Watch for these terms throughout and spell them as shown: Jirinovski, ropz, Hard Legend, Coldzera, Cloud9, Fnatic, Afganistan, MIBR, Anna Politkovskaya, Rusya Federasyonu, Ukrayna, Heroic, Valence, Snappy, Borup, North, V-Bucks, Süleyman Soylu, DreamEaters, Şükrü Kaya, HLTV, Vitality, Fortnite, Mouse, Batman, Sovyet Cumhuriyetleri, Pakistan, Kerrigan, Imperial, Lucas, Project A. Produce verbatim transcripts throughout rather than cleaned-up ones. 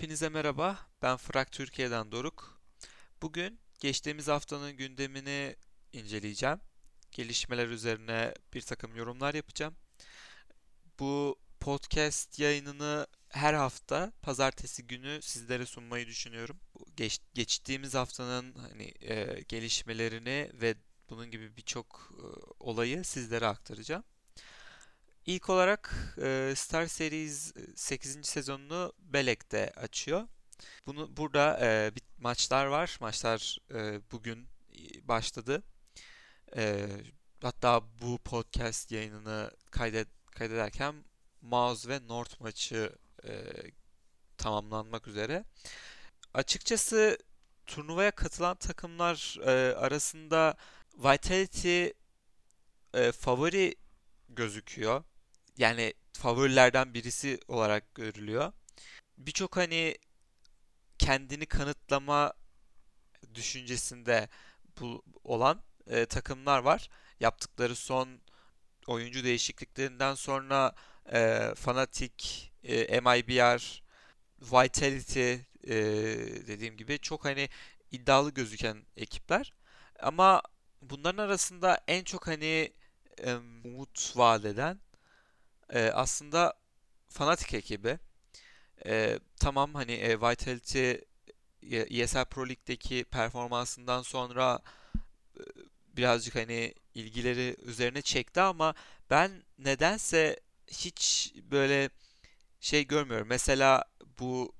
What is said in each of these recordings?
Hepinize merhaba, ben Frak Türkiye'den Doruk. Bugün geçtiğimiz haftanın gündemini inceleyeceğim. Gelişmeler üzerine bir takım yorumlar yapacağım. Bu podcast yayınını her hafta pazartesi günü sizlere sunmayı düşünüyorum. Geç, geçtiğimiz haftanın hani e, gelişmelerini ve bunun gibi birçok e, olayı sizlere aktaracağım. İlk olarak e, Star Series sekizinci sezonunu Belek'te açıyor. Bunu burada e, bir maçlar var. Maçlar e, bugün başladı. E, hatta bu podcast yayınını kaydet, kaydederken Mouse ve North maçı e, tamamlanmak üzere. Açıkçası turnuvaya katılan takımlar e, arasında Vitality e, favori gözüküyor. Yani favorilerden birisi olarak görülüyor. Birçok hani kendini kanıtlama düşüncesinde bu olan e, takımlar var. Yaptıkları son oyuncu değişikliklerinden sonra e, Fnatic, e, M I B R, Vitality e, dediğim gibi çok hani iddialı gözüken ekipler. Ama bunların arasında en çok hani e, umut vaat eden Ee, aslında Fnatic ekibi. Ee, tamam hani e, Vitality E S L Pro League'deki performansından sonra e, birazcık hani ilgileri üzerine çekti ama ben nedense hiç böyle şey görmüyorum. Mesela bu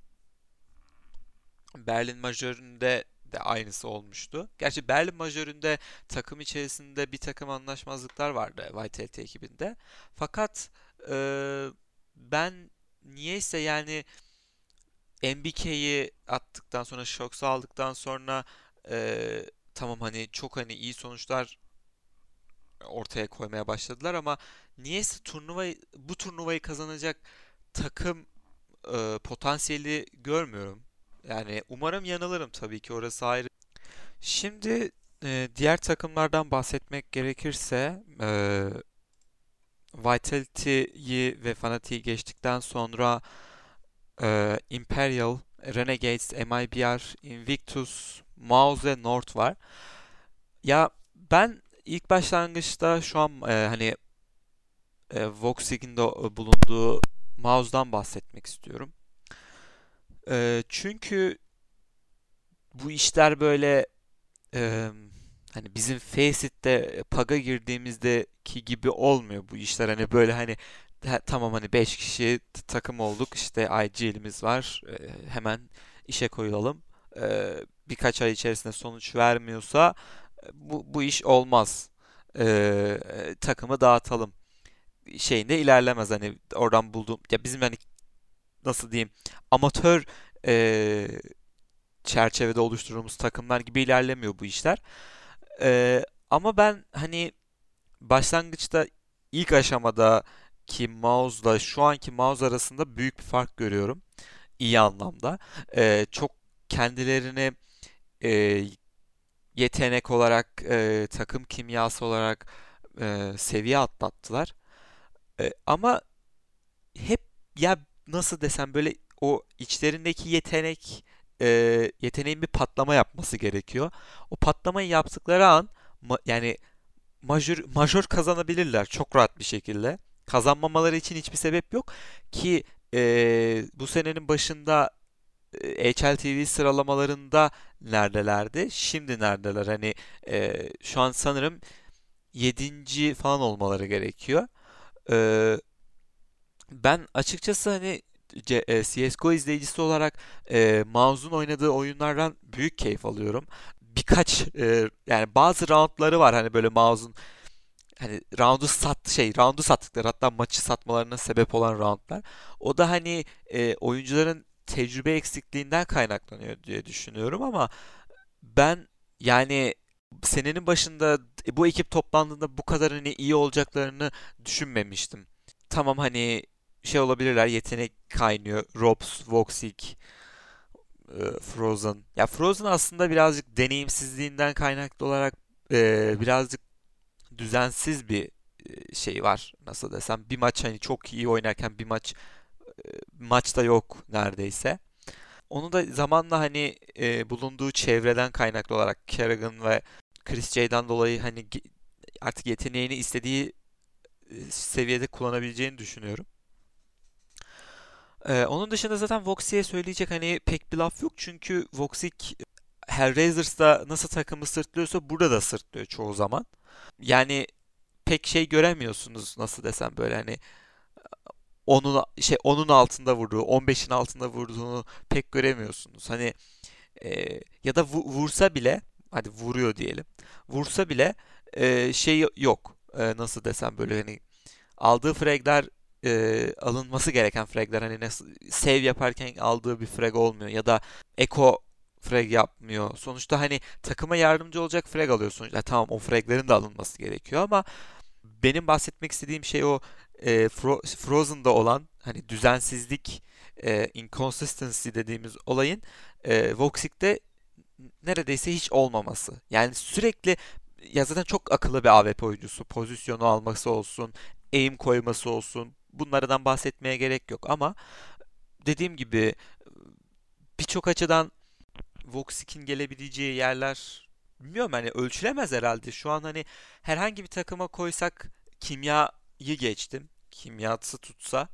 Berlin Majörü'nde de aynısı olmuştu. Gerçi Berlin Majörü'nde takım içerisinde bir takım anlaşmazlıklar vardı Vitality ekibinde. Fakat ben niyeyse yani M B K'yi attıktan sonra, Shox'u aldıktan sonra e, tamam hani çok hani iyi sonuçlar ortaya koymaya başladılar ama niyeyse turnuvayı, bu turnuvayı kazanacak takım e, potansiyeli görmüyorum. Yani umarım yanılırım, tabii ki orası ayrı. Şimdi e, diğer takımlardan bahsetmek gerekirse e, Vitality'yi ve Fnatic'i geçtikten sonra e, Imperial, Renegades, M I B R, Invictus, Mouse ve North var. Ya ben ilk başlangıçta şu an e, hani e, Voxik'in de bulunduğu Mouse'dan bahsetmek istiyorum. E, çünkü bu işler böyle e, hani bizim Facet'te Pag'a girdiğimizdeki gibi olmuyor bu işler. Hani böyle hani tamam hani beş kişi takım olduk, işte I G L'imiz var, e, hemen işe koyulalım. E, birkaç ay içerisinde sonuç vermiyorsa bu, bu iş olmaz. E, takımı dağıtalım şeyinde ilerlemez. Hani oradan bulduğum, ya bizim hani nasıl diyeyim, amatör e, çerçevede oluşturduğumuz takımlar gibi ilerlemiyor bu işler. Ee, ama ben hani başlangıçta ilk aşamadaki Mouse'la şu anki Mouse arasında büyük bir fark görüyorum. İyi anlamda. Ee, çok kendilerini e, yetenek olarak, e, takım kimyası olarak e, seviye atlattılar. E, ama hep ya nasıl desem böyle o içlerindeki yetenek E, yeteneğin bir patlama yapması gerekiyor. O patlamayı yaptıkları an ma- yani majör, majör kazanabilirler çok rahat bir şekilde. Kazanmamaları için hiçbir sebep yok ki e, bu senenin başında e, H L T V sıralamalarında neredelerdi? Şimdi neredeler? Hani e, şu an sanırım yedinci falan olmaları gerekiyor. E, ben açıkçası hani C S G O izleyicisi olarak e, Mouse'un oynadığı oyunlardan büyük keyif alıyorum. Birkaç e, yani bazı roundları var hani böyle Mouse'un hani roundu sat şey roundu sattıkları, hatta maçı satmalarına sebep olan roundlar. O da hani e, oyuncuların tecrübe eksikliğinden kaynaklanıyor diye düşünüyorum ama ben yani senenin başında bu ekip toplandığında bu kadar hani iyi olacaklarını düşünmemiştim. Tamam hani şey olabilirler, yetenek kaynıyor. ropz, Voxik, e, Frozen. Ya Frozen aslında birazcık deneyimsizliğinden kaynaklı olarak e, birazcık düzensiz bir şey var. Nasıl desem, bir maç hani çok iyi oynarken bir maç e, maçta yok neredeyse. Onu da zamanla hani e, bulunduğu çevreden kaynaklı olarak Kerrigan ve Chris Jay'dan dolayı hani artık yeteneğini istediği seviyede kullanabileceğini düşünüyorum. Ee, onun dışında zaten Voxik'e söyleyecek hani pek bir laf yok. Çünkü Voxik Hellraisers'da nasıl takımı sırtlıyorsa burada da sırtlıyor çoğu zaman. Yani pek şey göremiyorsunuz, nasıl desem, böyle hani onun şey onun altında vurduğu, on beşin altında vurduğunu pek göremiyorsunuz. Hani e, ya da vu- vursa bile, hadi vuruyor diyelim. Vursa bile e, şey yok. E, nasıl desem, böyle hani aldığı fragler E, alınması gereken fragler, hani nasıl save yaparken aldığı bir frag olmuyor ya da eco frag yapmıyor. Sonuçta hani takıma yardımcı olacak frag alıyorsun. Ya tamam, o fraglerin de alınması gerekiyor ama benim bahsetmek istediğim şey o e, Fro- Frozen'da olan hani düzensizlik, e, inconsistency dediğimiz olayın e, Voxik'te neredeyse hiç olmaması. Yani sürekli, ya zaten çok akıllı bir A W P oyuncusu, pozisyonu alması olsun, aim koyması olsun, bunlardan bahsetmeye gerek yok ama dediğim gibi birçok açıdan Voxik'in gelebileceği yerler bilmiyorum, hani ölçülemez herhalde. Şu an hani herhangi bir takıma koysak, kimyayı geçtim, kimyası tutsa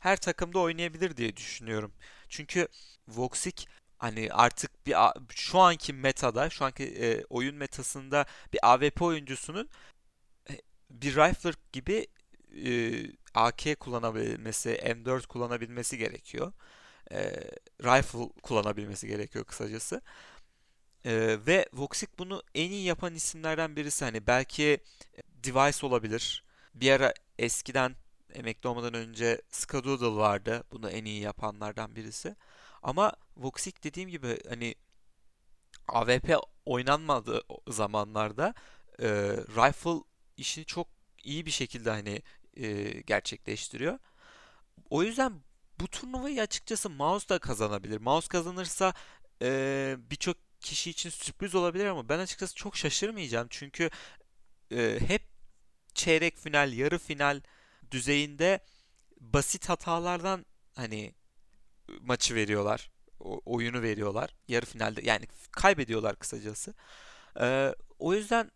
her takımda oynayabilir diye düşünüyorum. Çünkü Voxik hani artık bir şu anki metada, şu anki e, oyun metasında bir A W P oyuncusunun bir rifler gibi e, A K kullanabilmesi, M dört kullanabilmesi gerekiyor. E, rifle kullanabilmesi gerekiyor kısacası. E, ve Voxik bunu en iyi yapan isimlerden birisi. Hani belki Device olabilir. Bir ara eskiden, emekli olmadan önce Skadoodle vardı. Bunu en iyi yapanlardan birisi. Ama Voxik dediğim gibi hani A W P oynanmadığı zamanlarda e, rifle işini çok iyi bir şekilde hani gerçekleştiriyor. O yüzden bu turnuvayı açıkçası Mouse da kazanabilir. Mouse kazanırsa e, birçok kişi için sürpriz olabilir ama ben açıkçası çok şaşırmayacağım. Çünkü e, hep çeyrek final, yarı final düzeyinde basit hatalardan hani maçı veriyorlar. Oyunu veriyorlar. Yarı finalde yani kaybediyorlar kısacası. E, o yüzden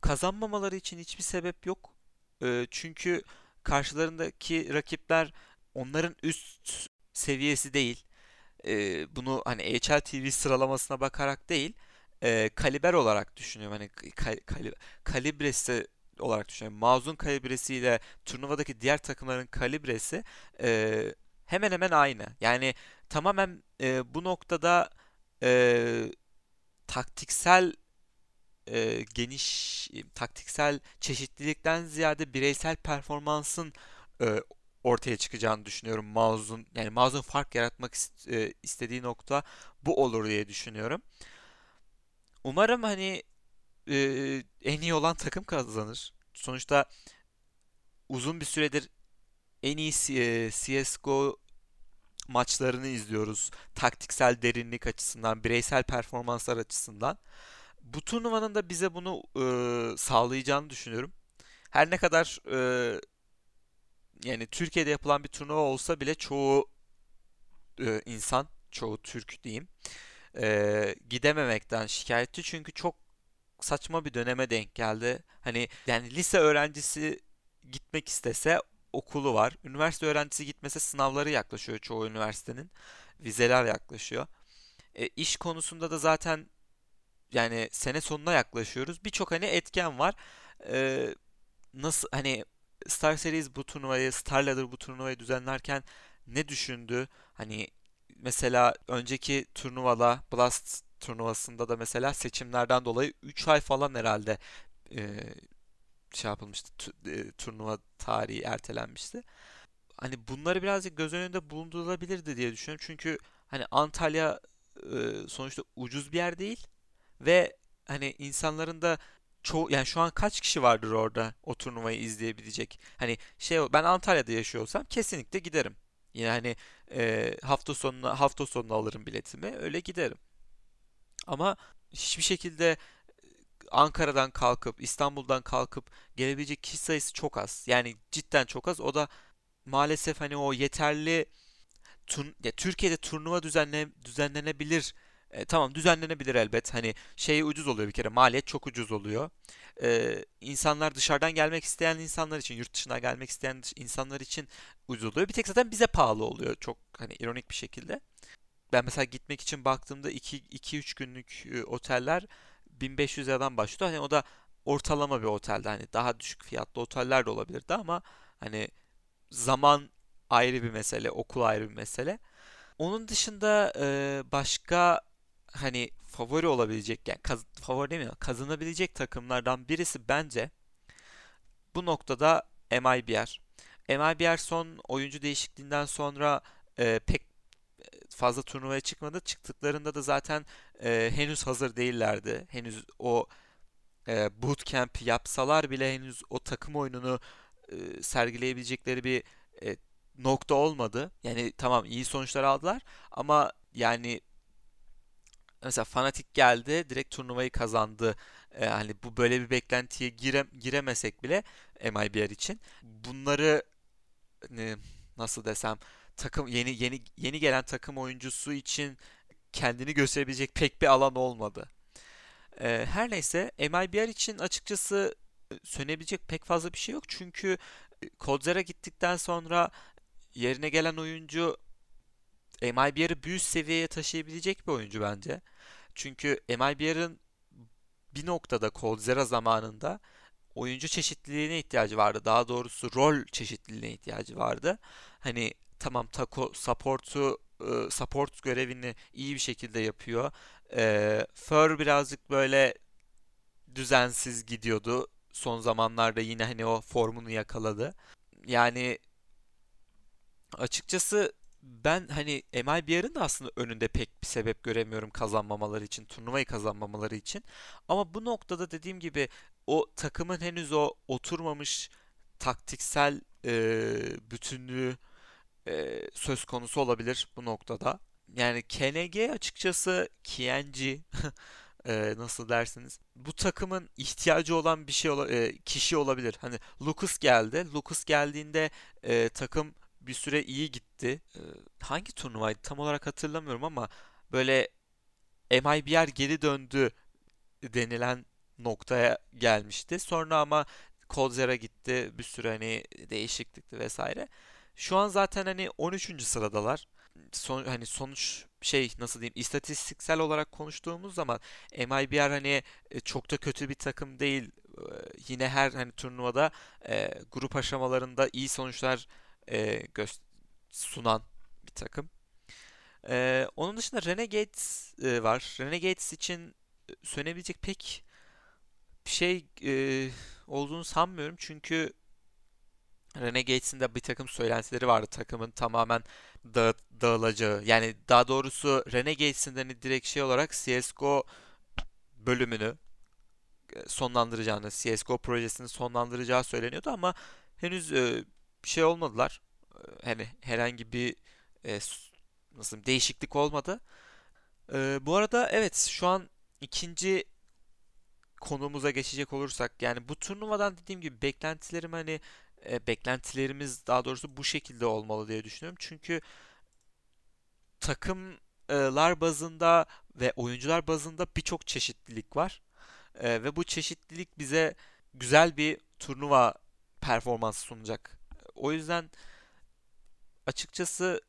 kazanmamaları için hiçbir sebep yok. E, çünkü karşılarındaki rakipler onların üst seviyesi değil. Ee, bunu hani H L T V sıralamasına bakarak değil, e, kaliber olarak düşünüyorum. Hani kal- kal- kalibresi olarak düşünüyorum. Mouse'un kalibresiyle turnuvadaki diğer takımların kalibresi e, hemen hemen aynı. Yani tamamen e, bu noktada e, taktiksel E, geniş taktiksel çeşitlilikten ziyade bireysel performansın e, ortaya çıkacağını düşünüyorum. Mouse'un yani Mouse'un fark yaratmak ist- e, istediği nokta bu olur diye düşünüyorum. Umarım hani e, en iyi olan takım kazanır. Sonuçta uzun bir süredir en iyi e, C S G O maçlarını izliyoruz. Taktiksel derinlik açısından, bireysel performanslar açısından. Bu turnuvanın da bize bunu e, sağlayacağını düşünüyorum. Her ne kadar e, yani Türkiye'de yapılan bir turnuva olsa bile çoğu e, insan, çoğu Türk diyeyim, e, gidememekten şikayetçi. Çünkü çok saçma bir döneme denk geldi. Hani yani lise öğrencisi gitmek istese okulu var. Üniversite öğrencisi gitmese sınavları yaklaşıyor çoğu üniversitenin. Vizeler yaklaşıyor. E, iş konusunda da zaten yani sene sonuna yaklaşıyoruz. Birçok hani etken var. Ee, nasıl hani Star Series bu turnuvayı, Star Ladder bu turnuvayı düzenlerken ne düşündü? Hani mesela önceki turnuvada, Blast turnuvasında da mesela seçimlerden dolayı üç ay falan herhalde e, şey yapılmıştı. T- e, turnuva tarihi ertelenmişti. Hani bunları birazcık göz önünde bulundurulabilirdi diye düşünüyorum. Çünkü hani Antalya e, sonuçta ucuz bir yer değil. Ve hani insanların da çoğu, yani şu an kaç kişi vardır orada o turnuvayı izleyebilecek? Hani şey, ben Antalya'da yaşıyorsam kesinlikle giderim. Yine hani e, hafta sonuna hafta sonuna alırım biletimi, öyle giderim. Ama hiçbir şekilde Ankara'dan kalkıp, İstanbul'dan kalkıp gelebilecek kişi sayısı çok az. Yani cidden çok az. O da maalesef hani o yeterli turn- ya Türkiye'de turnuva düzenle düzenlenebilir. E, tamam düzenlenebilir elbet. Hani şey ucuz oluyor bir kere. Maliyet çok ucuz oluyor. E, insanlar dışarıdan gelmek isteyen insanlar için, yurt dışına gelmek isteyen insanlar için ucuz oluyor. Bir tek zaten bize pahalı oluyor. Çok hani ironik bir şekilde. Ben mesela gitmek için baktığımda iki üç günlük e, oteller bin beş yüz liradan başlıyor. Hani o da ortalama bir otelde. Hani daha düşük fiyatlı oteller de olabilirdi ama hani zaman ayrı bir mesele, okul ayrı bir mesele. Onun dışında e, başka hani favori olabilecek, yani kaz, favori demiyorum, kazanabilecek takımlardan birisi bence bu noktada M I B R. M I B R son oyuncu değişikliğinden sonra e, pek fazla turnuvaya çıkmadı. Çıktıklarında da zaten e, henüz hazır değillerdi. Henüz o e, bootcamp yapsalar bile henüz o takım oyununu e, sergileyebilecekleri bir e, nokta olmadı. Yani tamam iyi sonuçlar aldılar ama yani mesela Fnatic geldi, direkt turnuvayı kazandı. Ee, hani bu böyle bir beklentiye gire, giremesek bile M I B R için bunları e, nasıl desem takım yeni yeni yeni gelen takım oyuncusu için kendini gösterebilecek pek bir alan olmadı. Ee, her neyse M I B R için açıkçası söylenebilecek pek fazla bir şey yok çünkü Coldzera gittikten sonra yerine gelen oyuncu M I B R'ı büyük seviyeye taşıyabilecek bir oyuncu bence. Çünkü M I B R'ın bir noktada Coldzera zamanında oyuncu çeşitliliğine ihtiyacı vardı. Daha doğrusu rol çeşitliliğine ihtiyacı vardı. Hani tamam Taco support'u support görevini iyi bir şekilde yapıyor. Ee, Fur birazcık böyle düzensiz gidiyordu. Son zamanlarda yine hani o formunu yakaladı. Yani açıkçası ben hani M I B R'ın da aslında önünde pek bir sebep göremiyorum kazanmamaları için, turnuvayı kazanmamaları için. Ama bu noktada dediğim gibi o takımın henüz o oturmamış taktiksel e, bütünlüğü e, söz konusu olabilir bu noktada. Yani K N G açıkçası K N G e, nasıl dersiniz? Bu takımın ihtiyacı olan bir şey ola, e, kişi olabilir. Hani Lucas geldi. Lucas geldiğinde e, takım bir süre iyi gitti. Ee, hangi turnuvaydı tam olarak hatırlamıyorum ama böyle M I B R geri döndü denilen noktaya gelmişti. Sonra ama Coldzera gitti. Bir süre hani değişiklikti vesaire. Şu an zaten hani on üçüncü sıradalar. Son, hani sonuç şey nasıl diyeyim istatistiksel olarak konuştuğumuz zaman M I B R hani çok da kötü bir takım değil. Ee, yine her hani turnuvada e, grup aşamalarında iyi sonuçlar E, gö- sunan bir takım. E, onun dışında Renegades e, var. Renegades için söylenebilecek pek bir şey e, olduğunu sanmıyorum. Çünkü Renegades'in de bir takım söylentileri vardı. Takımın tamamen dağı- dağılacağı. Yani daha doğrusu Renegades'in de direkt şey olarak C S G O bölümünü sonlandıracağını, C S G O projesini sonlandıracağı söyleniyordu ama henüz e, bir şey olmadılar. Hani herhangi bir e, nasıl bir değişiklik olmadı. E, bu arada evet şu an ikinci konumuza geçecek olursak yani bu turnuvadan dediğim gibi beklentilerim hani e, beklentilerimiz daha doğrusu bu şekilde olmalı diye düşünüyorum. Çünkü takımlar bazında ve oyuncular bazında birçok çeşitlilik var. E, ve bu çeşitlilik bize güzel bir turnuva performansı sunacak. O yüzden açıkçası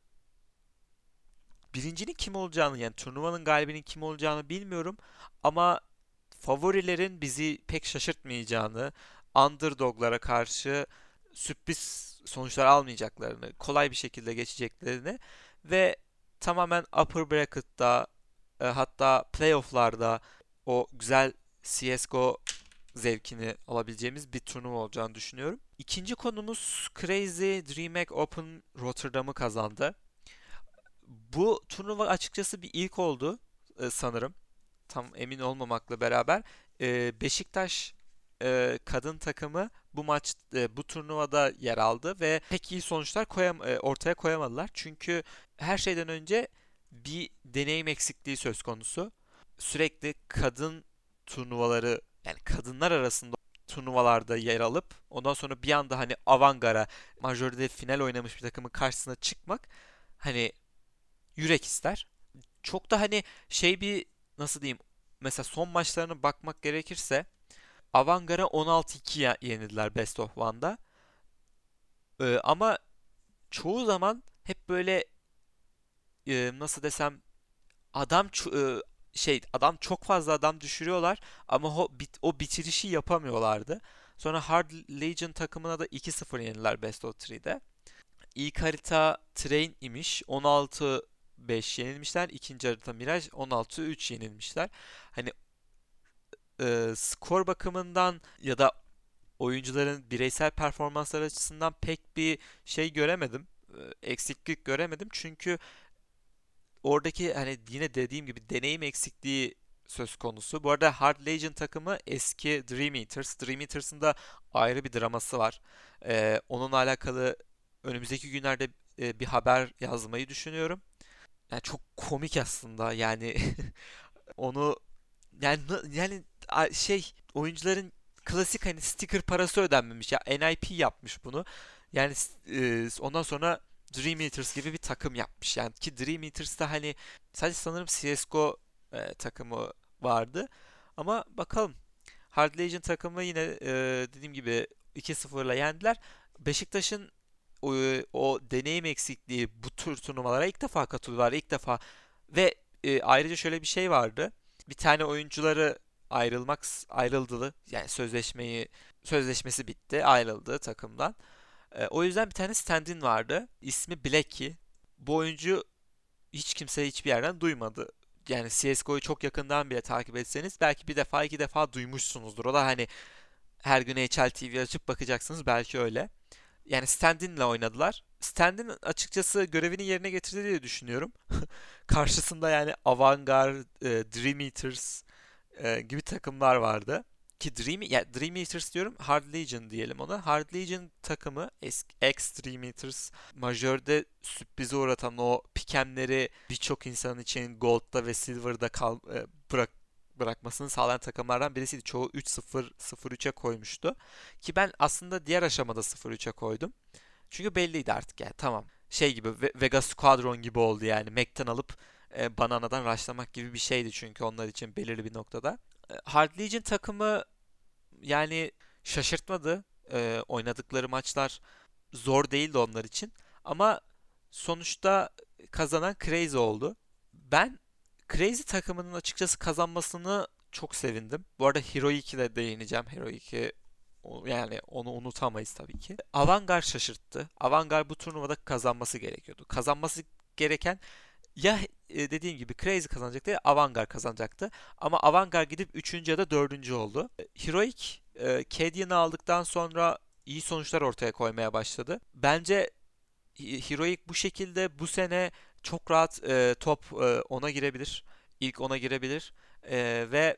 birincinin kim olacağını yani turnuvanın galibinin kim olacağını bilmiyorum ama favorilerin bizi pek şaşırtmayacağını, underdoglara karşı sürpriz sonuçlar almayacaklarını, kolay bir şekilde geçeceklerini ve tamamen upper bracket'ta e, hatta playoff'larda o güzel C S G O zevkini alabileceğimiz bir turnuva olacağını düşünüyorum. İkinci konumuz Crazy DreamHack Open Rotterdam'ı kazandı. Bu turnuva açıkçası bir ilk oldu sanırım. Tam emin olmamakla beraber Beşiktaş kadın takımı bu maç bu turnuvada yer aldı ve pek iyi sonuçlar koyam- ortaya koyamadılar. Çünkü her şeyden önce bir deneyim eksikliği söz konusu. Sürekli kadın turnuvaları yani kadınlar arasında turnuvalarda yer alıp ondan sonra bir anda hani Avangara majörde final oynamış bir takımın karşısına çıkmak hani yürek ister. Çok da hani şey bir nasıl diyeyim, mesela son maçlarına bakmak gerekirse Avangara on altı iki yenildiler Best of One'da. Ee, ama çoğu zaman hep böyle e, nasıl desem adam e, şey adam çok fazla adam düşürüyorlar ama o, bit, o bitirişi yapamıyorlardı. Sonra Hard Legend takımına da iki sıfır yenildiler Best of üçte. İlk harita Train imiş. on altı beş yenilmişler. İkinci harita Mirage on altı üç yenilmişler. Hani e, skor bakımından ya da oyuncuların bireysel performansları açısından pek bir şey göremedim. E, eksiklik göremedim. Çünkü oradaki hani yine dediğim gibi deneyim eksikliği söz konusu. Bu arada Hard Legend takımı eski DreamEaters. DreamEaters'ın da ayrı bir draması var. E, onunla alakalı önümüzdeki günlerde bir haber yazmayı düşünüyorum. Yani çok komik aslında yani onu yani yani şey oyuncuların klasik hani sticker parası ödenmemiş ya, N I P yapmış bunu. Yani e, ondan sonra DreamEaters gibi bir takım yapmış. Yani ki DreamEaters'ta hani sadece sanırım C S G O e, takımı vardı. Ama bakalım. Hard Legend takımı yine e, dediğim gibi iki sıfırla yendiler. Beşiktaş'ın O, o deneyim eksikliği bu tür turnuvalara ilk defa katılıyorlar. İlk defa ve e, ayrıca şöyle bir şey vardı. Bir tane oyuncuları ayrılmak ayrıldı. Yani sözleşmeyi sözleşmesi bitti. Ayrıldı takımdan. E, o yüzden bir tane stand-in vardı. İsmi Blacky. Bu oyuncu hiç kimse hiçbir yerden duymadı. Yani C S G O'yu çok yakından bile takip etseniz belki bir defa iki defa duymuşsunuzdur. O da hani her gün H L T V açıp bakacaksınız belki öyle. Yani stand-in'le oynadılar. Stand-in açıkçası görevini yerine getirdi diye düşünüyorum. Karşısında yani Avangard, e, DreamEaters e, gibi takımlar vardı. Ki Dream, yani DreamEaters diyorum, Hard Legion diyelim ona. Hard Legion takımı, ex-DreamEaters, majörde sürprize uğratan o pikemleri birçok insan için Gold'da ve Silver'da kal, e, bırak, bırakmasını sağlayan takımlardan birisiydi. Çoğu üç sıfır, sıfır üçe koymuştu. Ki ben aslında diğer aşamada sıfır üçe koydum. Çünkü belliydi artık yani, tamam. Şey gibi Vega Squadron gibi oldu yani. Mac'ten alıp e, Banana'dan rushlamak gibi bir şeydi çünkü onlar için belirli bir noktada. Hard Legion takımı yani şaşırtmadı. E, oynadıkları maçlar zor değildi onlar için. Ama sonuçta kazanan Crazy oldu. Ben Crazy takımının açıkçası kazanmasını çok sevindim. Bu arada Heroic'i de değineceğim. Heroic'i yani onu unutamayız tabii ki. Avangard şaşırttı. Avangard bu turnuvada kazanması gerekiyordu. Kazanması gereken ya dediğim gibi Crazy kazanacaktı ya Avangard kazanacaktı. Ama Avangard gidip üçüncü ya da dördüncü oldu. Heroic, Kerrigan'ı aldıktan sonra iyi sonuçlar ortaya koymaya başladı. Bence Heroic bu şekilde bu sene çok rahat e, top e, ona girebilir. İlk ona girebilir. E, ve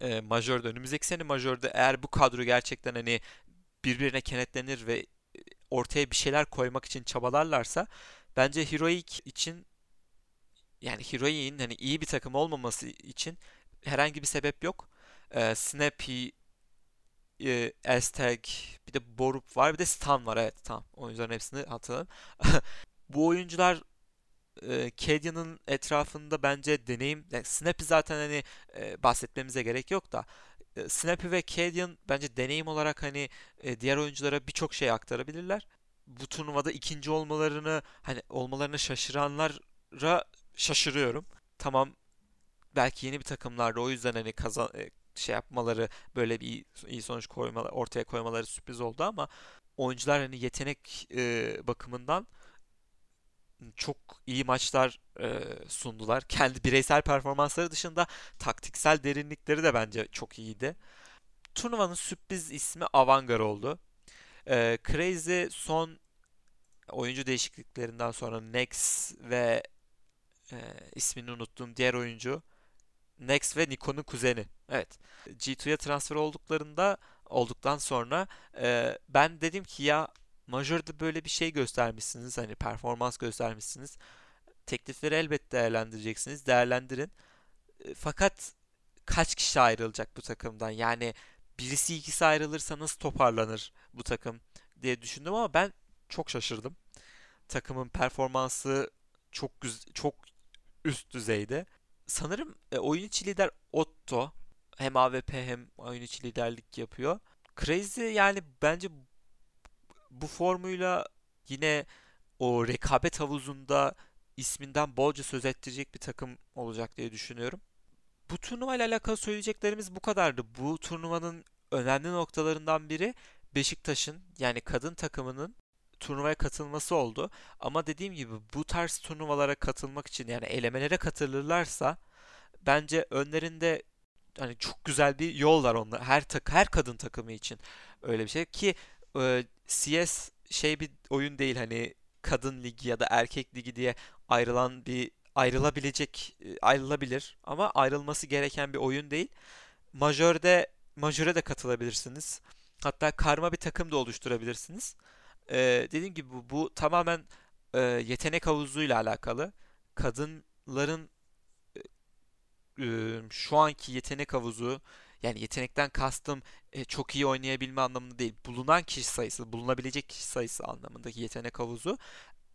e, majörde, önümüzdeki sene majörde eğer bu kadro gerçekten hani birbirine kenetlenir ve ortaya bir şeyler koymak için çabalarlarsa bence Heroic için yani Heroic'in hani iyi bir takım olmaması için herhangi bir sebep yok. E, Snappy, E, Aztec, bir de Borup var, bir de Stan var. Evet tamam. Oyuncuların hepsini hatırladım. Bu oyuncular e, Kedyan'ın etrafında bence deneyim, yani Snappy zaten hani e, bahsetmemize gerek yok da e, Snappy ve Kerrigan bence deneyim olarak hani e, diğer oyunculara birçok şey aktarabilirler. Bu turnuvada ikinci olmalarını hani olmalarını şaşıranlara şaşırıyorum. Tamam belki yeni bir takımlarda o yüzden hani kazan, e, şey yapmaları böyle bir iyi, iyi sonuç koymaları, ortaya koymaları sürpriz oldu ama oyuncular hani yetenek e, bakımından çok iyi maçlar e, sundular. Kendi bireysel performansları dışında taktiksel derinlikleri de bence çok iyiydi. Turnuvanın sürpriz ismi Avangard oldu. E, Crazy son oyuncu değişikliklerinden sonra Nex ve e, ismini unuttuğum diğer oyuncu Nex ve Nikon'un kuzeni. Evet. G iki'ye transfer olduklarında olduktan sonra e, ben dedim ki ya majörde böyle bir şey göstermişsiniz. Hani performans göstermişsiniz. Teklifleri elbette değerlendireceksiniz. Değerlendirin. Fakat kaç kişi ayrılacak bu takımdan? Yani birisi ikisi ayrılırsa nasıl toparlanır bu takım diye düşündüm ama ben çok şaşırdım. Takımın performansı çok güz- çok üst düzeyde. Sanırım e, oyun içi lider Otto hem A W P hem oyun içi liderlik yapıyor. Crazy yani bence bu formuyla yine o rekabet havuzunda isminden bolca söz ettirecek bir takım olacak diye düşünüyorum. Bu turnuva ile alakalı söyleyeceklerimiz bu kadardı. Bu turnuvanın önemli noktalarından biri Beşiktaş'ın yani kadın takımının turnuvaya katılması oldu. Ama dediğim gibi bu tarz turnuvalara katılmak için yani elemelere katılırlarsa bence önlerinde hani çok güzel bir yol var onlar. Her tak her kadın takımı için öyle bir şey ki e, C S şey bir oyun değil hani kadın ligi ya da erkek ligi diye ayrılan bir ayrılabilecek ayrılabilir ama ayrılması gereken bir oyun değil. Majörde majöre de katılabilirsiniz. Hatta karma bir takım da oluşturabilirsiniz. Ee, dediğim gibi bu, bu tamamen e, yetenek havuzuyla alakalı. Kadınların e, şu anki yetenek havuzu yani yetenekten kastım e, çok iyi oynayabilme anlamında değil. Bulunan kişi sayısı, bulunabilecek kişi sayısı anlamındaki yetenek havuzu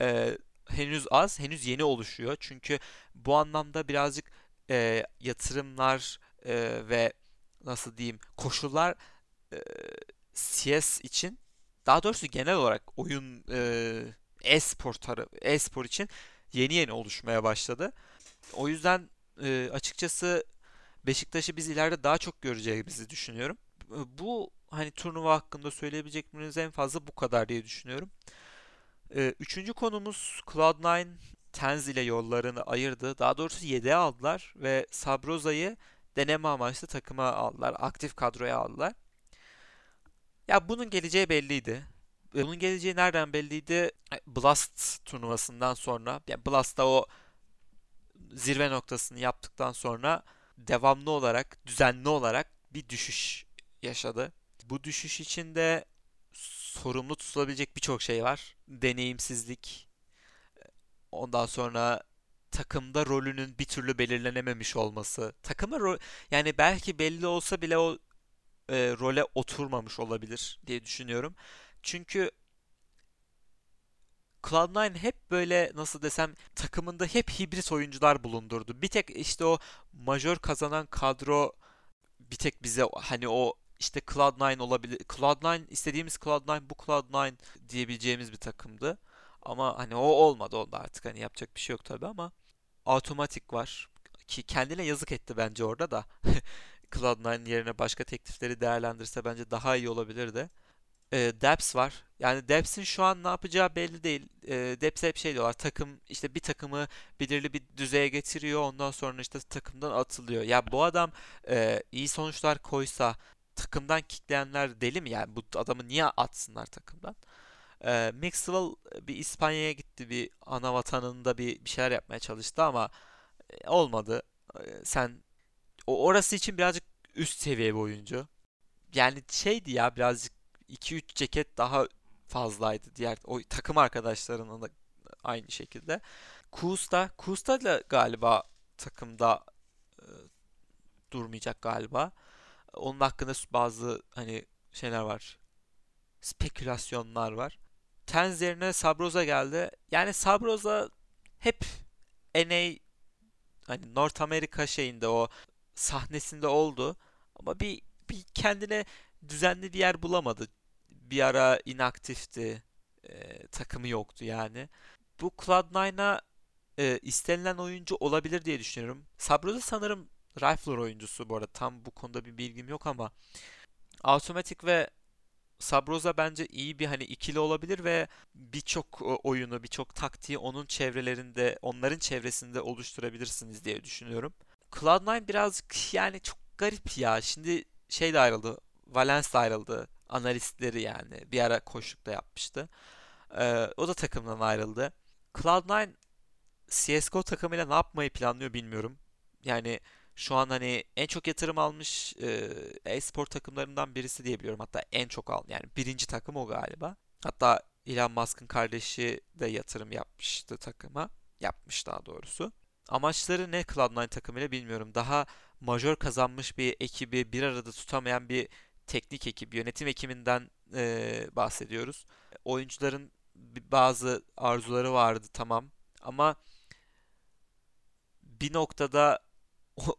e, henüz az, henüz yeni oluşuyor. Çünkü bu anlamda birazcık e, yatırımlar e, ve nasıl diyeyim koşullar e, C S için daha doğrusu genel olarak oyun e, e-spor tarafı, e-spor için yeni yeni oluşmaya başladı. O yüzden e, açıkçası Beşiktaş'ı biz ileride daha çok göreceğimizi düşünüyorum. Bu hani turnuva hakkında söyleyebileceklerimiz en fazla bu kadar diye düşünüyorum. E, üçüncü konumuz Cloud nine Tenz ile yollarını ayırdı. Daha doğrusu yedeğe aldılar ve Sabroza'yı deneme amaçlı takıma aldılar. Aktif kadroya aldılar. Ya bunun geleceği belliydi. Bunun geleceği nereden belliydi? Blast turnuvasından sonra, yani Blast'ta o zirve noktasını yaptıktan sonra devamlı olarak, düzenli olarak bir düşüş yaşadı. Bu düşüş içinde sorumlu tutulabilecek birçok şey var. Deneyimsizlik, ondan sonra takımda rolünün bir türlü belirlenememiş olması. Takıma rol, yani belki belli olsa bile o E, role oturmamış olabilir diye düşünüyorum. Çünkü Cloud nine hep böyle nasıl desem takımında hep hibrit oyuncular bulundurdu. Bir tek işte o majör kazanan kadro bir tek bize hani o işte Cloud nine olabilir. Cloud nine istediğimiz Cloud nine bu Cloud nine diyebileceğimiz bir takımdı. Ama hani o olmadı onda artık hani yapacak bir şey yok tabii ama Automatic var ki kendine yazık etti bence orada da. Cloud nine yerine başka teklifleri değerlendirse bence daha iyi olabilirdi. E, Debs var. Yani Debs'in şu an ne yapacağı belli değil. E, Debs'e hep şey diyorlar. Takım işte bir takımı belirli bir düzeye getiriyor. Ondan sonra işte takımdan atılıyor. Ya bu adam e, iyi sonuçlar koysa takımdan kickleyenler deli mi? Yani bu adamı niye atsınlar takımdan? E, Mixwell bir İspanya'ya gitti. Bir ana vatanında bir, bir şeyler yapmaya çalıştı ama e, olmadı. E, sen orası için birazcık üst seviye bir oyuncu. Yani şeydi ya birazcık iki üç ceket daha fazlaydı diğer o takım arkadaşlarının da aynı şekilde. Kuz'da, Kuz'da da galiba takımda e, durmayacak galiba. Onun hakkında bazı hani şeyler var. Spekülasyonlar var. Tenz yerine Sabroza geldi. Yani Sabroza hep N A hani North Amerika şeyinde o sahnesinde oldu ama bir, bir kendine düzenli bir yer bulamadı. Bir ara inaktifti, e, takımı yoktu yani. Bu Cloud nine'a e, istenilen oyuncu olabilir diye düşünüyorum. Sabroza sanırım Rifler oyuncusu bu arada. Tam bu konuda bir bilgim yok ama Automatic ve Sabroza bence iyi bir hani ikili olabilir ve birçok oyunu, birçok taktiği onun çevrelerinde, onların çevresinde oluşturabilirsiniz diye düşünüyorum. Cloud nine birazcık yani çok garip ya. Şimdi şey de ayrıldı. Valence de ayrıldı. Analistleri yani. Bir ara koçluk da yapmıştı. Ee, o da takımdan ayrıldı. Cloud nine C S G O takımıyla ne yapmayı planlıyor bilmiyorum. Yani şu an hani en çok yatırım almış e-spor takımlarından birisi diyebiliyorum. Hatta en çok al yani birinci takım o galiba. Hatta Elon Musk'ın kardeşi de yatırım yapmıştı takıma. Yapmış daha doğrusu. Amaçları ne Cloud nine takımıyla bilmiyorum. Daha majör kazanmış bir ekibi bir arada tutamayan bir teknik ekip, yönetim ekibinden e, bahsediyoruz. Oyuncuların bazı arzuları vardı tamam ama bir noktada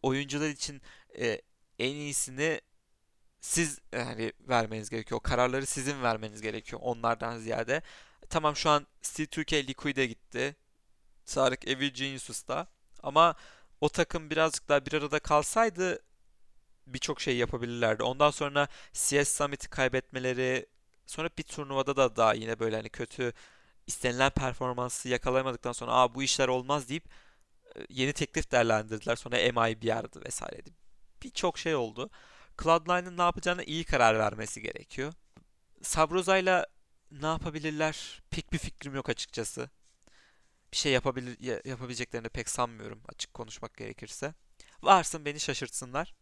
oyuncular için e, en iyisini siz yani vermeniz gerekiyor. O kararları sizin vermeniz gerekiyor onlardan ziyade. Tamam, şu an Steel Türkiye Liquid'e gitti. Tarık Evil Genius'da. Ama o takım birazcık daha bir arada kalsaydı birçok şey yapabilirlerdi. Ondan sonra C S Summit'i kaybetmeleri, sonra bir turnuvada da daha yine böyle hani kötü istenilen performansı yakalayamadıktan sonra "Aa, bu işler olmaz" deyip yeni teklif değerlendirdiler. Sonra M I B R'dı vesaireydi. Birçok şey oldu. Cloud nine'ın ne yapacağına iyi karar vermesi gerekiyor. Sabroza'yla ne yapabilirler? Pek bir fikrim yok açıkçası. Bir şey yapabilir, yapabileceklerini pek sanmıyorum açık konuşmak gerekirse. Varsın beni şaşırtsınlar.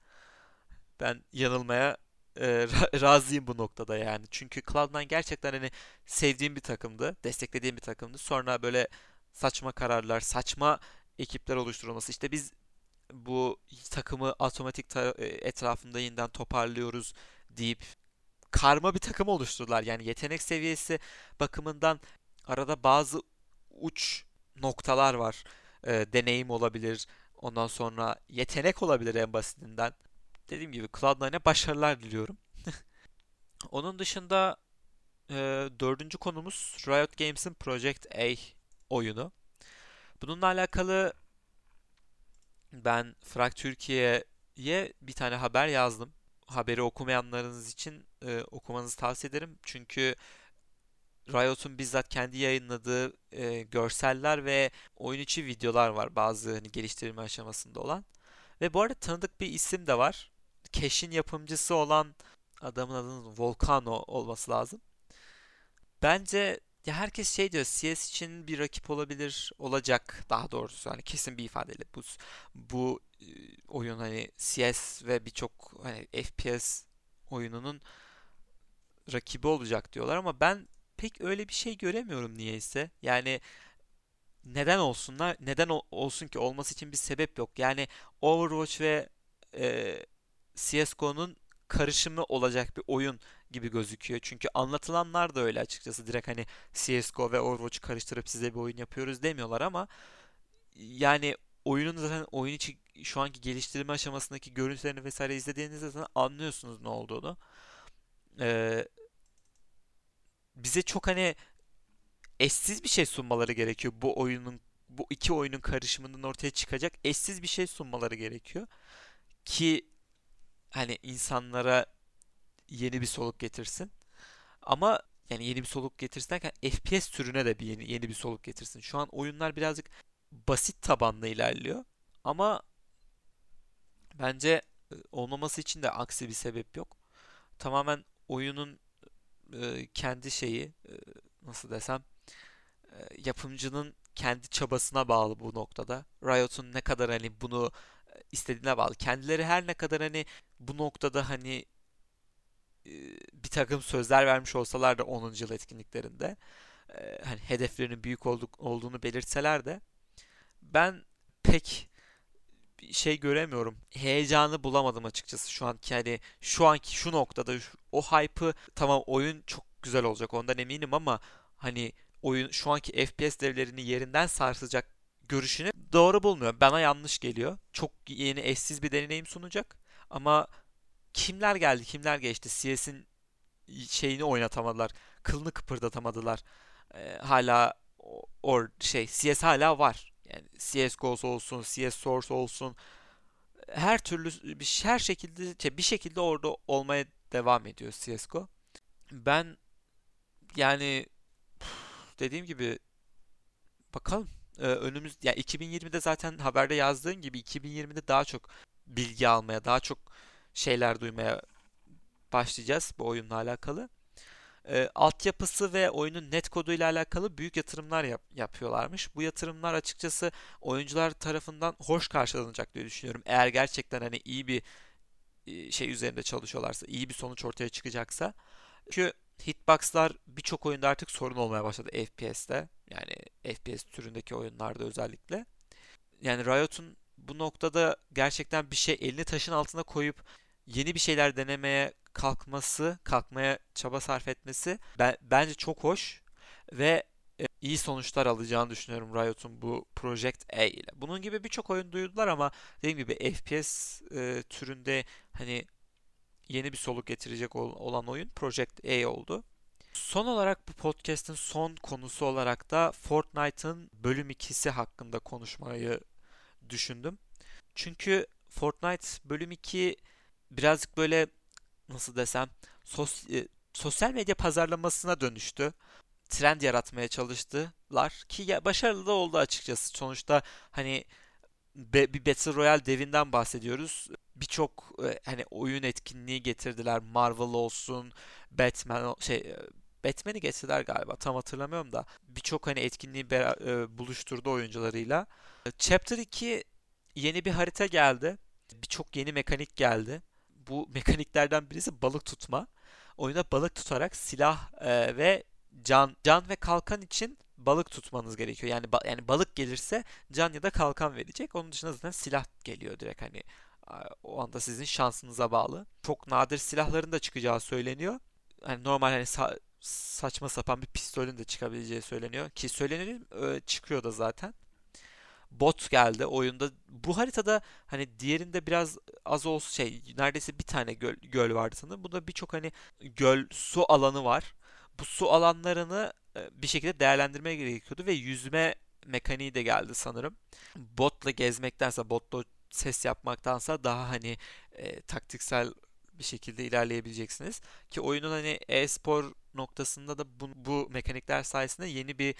Ben yanılmaya e, ra- razıyım bu noktada yani. Çünkü Cloud nine gerçekten hani sevdiğim bir takımdı, desteklediğim bir takımdı. Sonra böyle saçma kararlar, saçma ekipler oluşturulması. İşte biz bu takımı Automatic ta- etrafında yeniden toparlıyoruz deyip karma bir takım oluşturdular. Yani yetenek seviyesi bakımından arada bazı uç noktalar var. E, deneyim olabilir. Ondan sonra yetenek olabilir en basitinden. Dediğim gibi Cloud nine'e başarılar diliyorum. Onun dışında e, dördüncü konumuz Riot Games'in Project A oyunu. Bununla alakalı ben Frak Türkiye'ye bir tane haber yazdım. Haberi okumayanlarınız için e, okumanızı tavsiye ederim. Çünkü Riot'un bizzat kendi yayınladığı e, görseller ve oyun içi videolar var. Bazı hani, geliştirilme aşamasında olan. Ve bu arada tanıdık bir isim de var. Cash'in yapımcısı olan adamın adının Volcano olması lazım. Bence ya herkes şey diyor, C S için bir rakip olabilir, olacak daha doğrusu. Hani kesin bir ifadeyle bu bu oyun hani C S ve birçok hani F P S oyununun rakibi olacak diyorlar ama ben pek öyle bir şey göremiyorum niyeyse. Yani neden olsunlar? Neden olsun ki? Olması için bir sebep yok. Yani Overwatch ve e, C S G O'nun karışımı olacak bir oyun gibi gözüküyor. Çünkü anlatılanlar da öyle açıkçası. Direkt hani C S G O ve Overwatch'u karıştırıp size bir oyun yapıyoruz demiyorlar ama yani oyunun zaten oyun içi şu anki geliştirme aşamasındaki görüntülerini vesaire izlediğinizde zaten anlıyorsunuz ne olduğunu. Ee, bize çok hani eşsiz bir şey sunmaları gerekiyor. Bu oyunun, bu iki oyunun karışımından ortaya çıkacak eşsiz bir şey sunmaları gerekiyor ki hani insanlara yeni bir soluk getirsin. Ama yani yeni bir soluk getirsin derken F P S türüne de bir yeni, yeni bir soluk getirsin. Şu an oyunlar birazcık basit tabanlı ilerliyor ama bence olmaması için de aksi bir sebep yok. Tamamen oyunun e, kendi şeyi, e, nasıl desem, yapımcının kendi çabasına bağlı bu noktada. Riot'un ne kadar hani bunu istediğine bağlı. Kendileri her ne kadar hani bu noktada hani bir takım sözler vermiş olsalar da onuncu yıl etkinliklerinde hani hedeflerinin büyük olduk, olduğunu belirtseler de ben pek şey göremiyorum. Heyecanı bulamadım açıkçası şu anki hani şu anki şu noktada o hype'ı, tamam oyun çok güzel olacak ondan eminim ama hani oyun şu anki F P S devlerini yerinden sarsacak görüşünü doğru bulmuyor. Bana yanlış geliyor. Çok yeni eşsiz bir deneyim sunacak ama kimler geldi, kimler geçti? C S'in şeyini oynatamadılar. Kılını kıpırdatamadılar. Ee, hala or şey C S hala var. Yani C S G O olsun, C S Source olsun. Her türlü her şekilde bir şekilde orada olmaya devam ediyor C S G O. Ben yani dediğim gibi bakalım ee, önümüz ya yani iki bin yirmide zaten haberde yazdığım gibi iki bin yirmide daha çok bilgi almaya, daha çok şeyler duymaya başlayacağız bu oyunla alakalı. Ee, altyapısı ve oyunun net kodu ile alakalı büyük yatırımlar yap- yapıyorlarmış. Bu yatırımlar açıkçası oyuncular tarafından hoş karşılanacak diye düşünüyorum. Eğer gerçekten hani iyi bir şey üzerinde çalışıyorlarsa, iyi bir sonuç ortaya çıkacaksa. Çünkü hitboxlar birçok oyunda artık sorun olmaya başladı F P S'te. Yani F P S türündeki oyunlarda özellikle. Yani Riot'un bu noktada gerçekten bir şey elini taşın altına koyup yeni bir şeyler denemeye kalkması, kalkmaya çaba sarf etmesi ben, bence çok hoş. Ve iyi sonuçlar alacağını düşünüyorum Riot'un bu Project A ile. Bunun gibi birçok oyun duydular ama dediğim gibi F P S e, türünde hani yeni bir soluk getirecek olan oyun Project A oldu. Son olarak bu podcast'in son konusu olarak da Fortnite'ın bölüm ikisi hakkında konuşmayı düşündüm. Çünkü Fortnite bölüm iki birazcık böyle nasıl desem sos- e, sosyal medya pazarlamasına dönüştü. Trend yaratmaya çalıştılar ki başarılı da oldu açıkçası. Sonuçta hani be, bir Battle Royale devinden bahsediyoruz. Birçok e, hani oyun etkinliği getirdiler. Marvel olsun, Batman şey Batman'i getirdiler galiba. Tam hatırlamıyorum da. Birçok hani etkinliği be, e, buluşturdu oyuncularıyla. Chapter iki yeni bir harita geldi. Birçok yeni mekanik geldi. Bu mekaniklerden birisi balık tutma. Oyuna balık tutarak silah e, ve Can, can ve kalkan için balık tutmanız gerekiyor. Yani ba- yani balık gelirse can ya da kalkan verecek. Onun dışında zaten silah geliyor direkt hani o anda sizin şansınıza bağlı. Çok nadir silahların da çıkacağı söyleniyor. Hani normal hani sa- saçma sapan bir pistolün de çıkabileceği söyleniyor ki söyleniyor e, çıkıyor da zaten. Bot geldi oyunda. Bu haritada hani diğerinde biraz az olsun şey neredeyse bir tane göl, göl vardı sanırım. Bunda birçok hani göl su alanı var. Bu su alanlarını bir şekilde değerlendirmeye gerekiyordu ve yüzme mekaniği de geldi sanırım. Botla gezmektense, botla ses yapmaktansa daha hani e, taktiksel bir şekilde ilerleyebileceksiniz. Ki oyunun hani e-spor noktasında da bu, bu mekanikler sayesinde yeni bir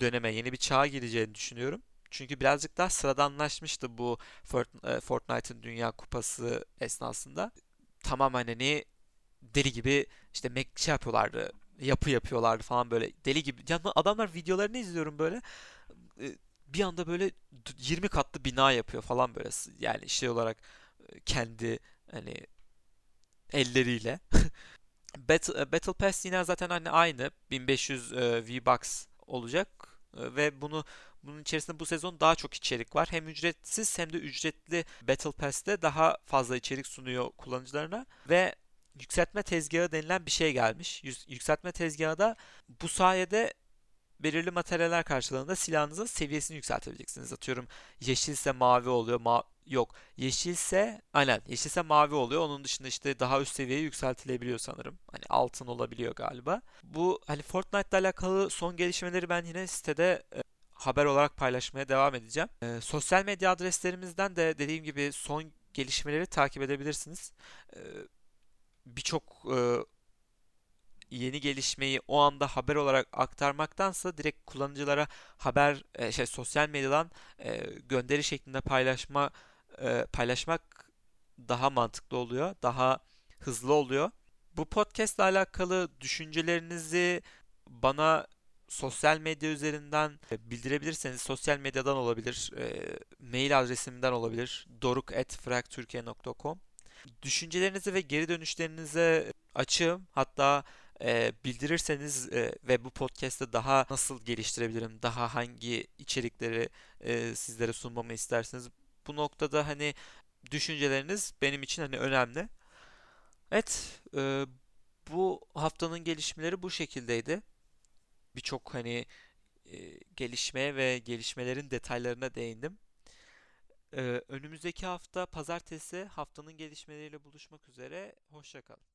döneme, yeni bir çağa gireceğini düşünüyorum. Çünkü birazcık daha sıradanlaşmıştı bu Fortnite'ın Dünya Kupası esnasında. Tamamen hani deli gibi işte şey yapıyorlardı, yapı yapıyorlardı falan böyle deli gibi. Ya adamlar videolarını izliyorum böyle bir anda böyle yirmi katlı bina yapıyor falan böyle yani şey olarak kendi hani elleriyle. Battle, Battle Pass yine zaten hani aynı bin beş yüz V-Bucks olacak ve bunu bunun içerisinde bu sezon daha çok içerik var. Hem ücretsiz hem de ücretli Battle Pass'te daha fazla içerik sunuyor kullanıcılarına ve yükseltme tezgahı denilen bir şey gelmiş. Yükseltme tezgahı da bu sayede belirli materyaller karşılığında silahınızın seviyesini yükseltebileceksiniz. Atıyorum yeşilse mavi oluyor. Ma- Yok. Yeşilse aynen. Yeşilse mavi oluyor. Onun dışında işte daha üst seviyeye yükseltilebiliyor sanırım. Hani altın olabiliyor galiba. Bu hani Fortnite'la alakalı son gelişmeleri ben yine sitede e, haber olarak paylaşmaya devam edeceğim. E, sosyal medya adreslerimizden de dediğim gibi son gelişmeleri takip edebilirsiniz. E, birçok e, yeni gelişmeyi o anda haber olarak aktarmaktansa direkt kullanıcılara haber e, şey sosyal medyadan e, gönderi şeklinde paylaşma e, paylaşmak daha mantıklı oluyor, daha hızlı oluyor. Bu podcast'le alakalı düşüncelerinizi bana sosyal medya üzerinden bildirebilirseniz sosyal medyadan olabilir, e, mail adresimden olabilir. doruk at frag türkiye nokta com Düşüncelerinizi ve geri dönüşlerinize açığım. Hatta e, bildirirseniz e, ve bu podcast'te daha nasıl geliştirebilirim, daha hangi içerikleri e, sizlere sunmamı istersiniz. Bu noktada hani düşünceleriniz benim için hani önemli. Evet, e, bu haftanın gelişmeleri bu şekildeydi. Birçok hani e, gelişmeye ve gelişmelerin detaylarına değindim. Önümüzdeki hafta pazartesi haftanın gelişmeleriyle buluşmak üzere. Hoşça kalın.